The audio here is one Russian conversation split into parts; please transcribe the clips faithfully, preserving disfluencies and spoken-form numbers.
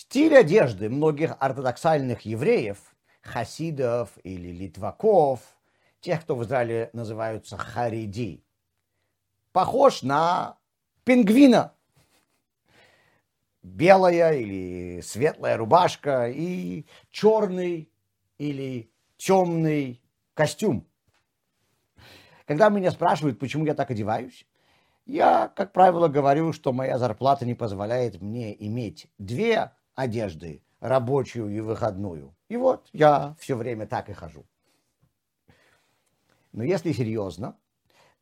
Стиль одежды многих ортодоксальных евреев, хасидов или литваков, тех, кто в Израиле называются хариди, похож на пингвина. Белая или светлая рубашка и черный или темный костюм. Когда меня спрашивают, почему я так одеваюсь, я, как правило, говорю, что моя зарплата не позволяет мне иметь две одежды, рабочую и выходную. И вот я все время так и хожу. Но если серьезно,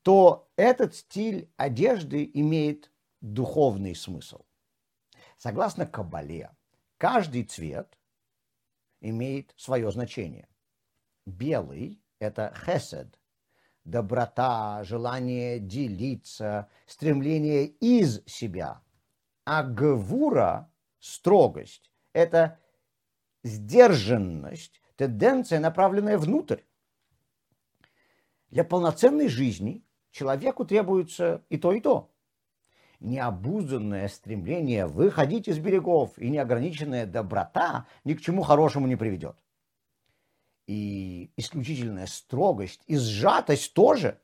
то этот стиль одежды имеет духовный смысл. Согласно каббале, каждый цвет имеет свое значение. Белый – это хесед, доброта, желание делиться, стремление из себя. А гвура – строгость, это сдержанность, тенденция, направленная внутрь. Для полноценной жизни человеку требуется и то, и то. Необузданное стремление выходить из берегов и неограниченная доброта ни к чему хорошему не приведет. И исключительная строгость и сжатость тоже.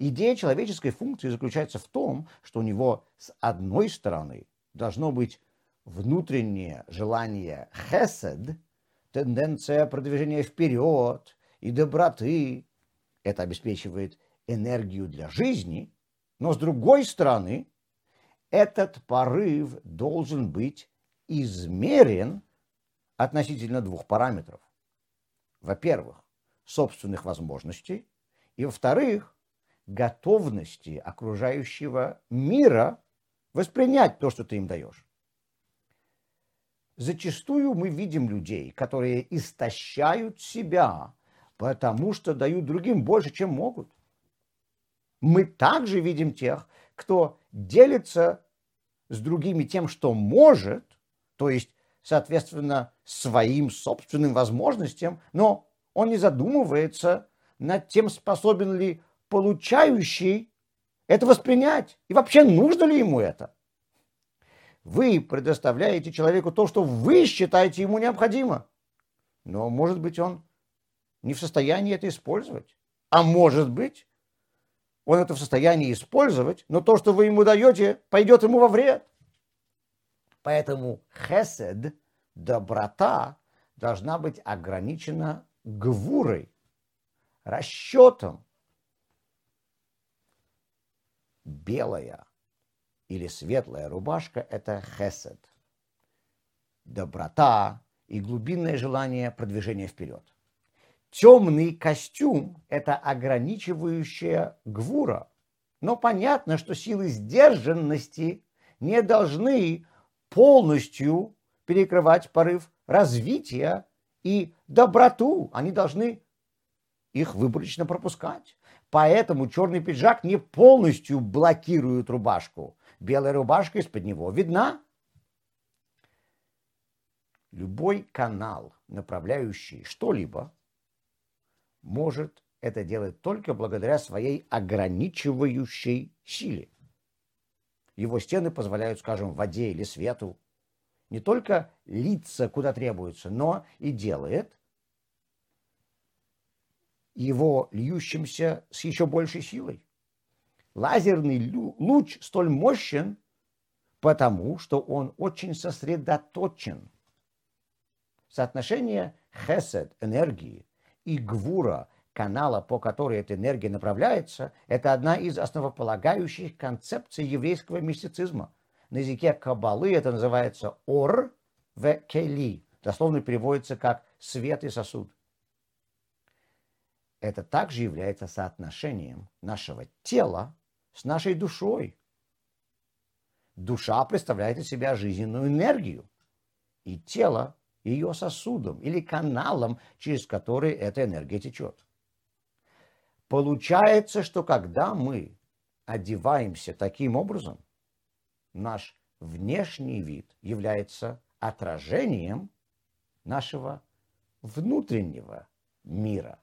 Идея человеческой функции заключается в том, что у него с одной стороны должно быть внутреннее желание хесед, тенденция продвижения вперед и доброты. Это обеспечивает энергию для жизни, но с другой стороны, этот порыв должен быть измерен относительно двух параметров. Во-первых, собственных возможностей, и во-вторых, готовности окружающего мира воспринять то, что ты им даешь. Зачастую мы видим людей, которые истощают себя, потому что дают другим больше, чем могут. Мы также видим тех, кто делится с другими тем, что может, то есть, соответственно, своим собственным возможностям, но он не задумывается над тем, способен ли получающий это воспринять и вообще нужно ли ему это. Вы предоставляете человеку то, что вы считаете ему необходимо, но, может быть, он не в состоянии это использовать, а может быть, он это в состоянии использовать, но то, что вы ему даете, пойдет ему во вред. Поэтому хесед, доброта, должна быть ограничена гвурой, расчетом. Белая или светлая рубашка – это хесед, доброта и глубинное желание продвижения вперед. Темный костюм – это ограничивающая гвура. Но понятно, что силы сдержанности не должны полностью перекрывать порыв развития и доброту. Они должны их выборочно пропускать. Поэтому черный пиджак не полностью блокирует рубашку. Белая рубашка из-под него видна. Любой канал, направляющий что-либо, может это делать только благодаря своей ограничивающей силе. Его стены позволяют, скажем, воде или свету не только литься, куда требуется, но и делает его льющимся с еще большей силой. Лазерный луч столь мощен, потому что он очень сосредоточен. Соотношение хесед, энергии, и гвура, канала, по которой эта энергия направляется, это одна из основополагающих концепций еврейского мистицизма. На языке каббалы это называется ор в кели. Дословно переводится как «свет и сосуд». Это также является соотношением нашего тела с нашей душой. Душа представляет из себя жизненную энергию, и тело ее сосудом или каналом, через который эта энергия течет. Получается, что когда мы одеваемся таким образом, наш внешний вид является отражением нашего внутреннего мира.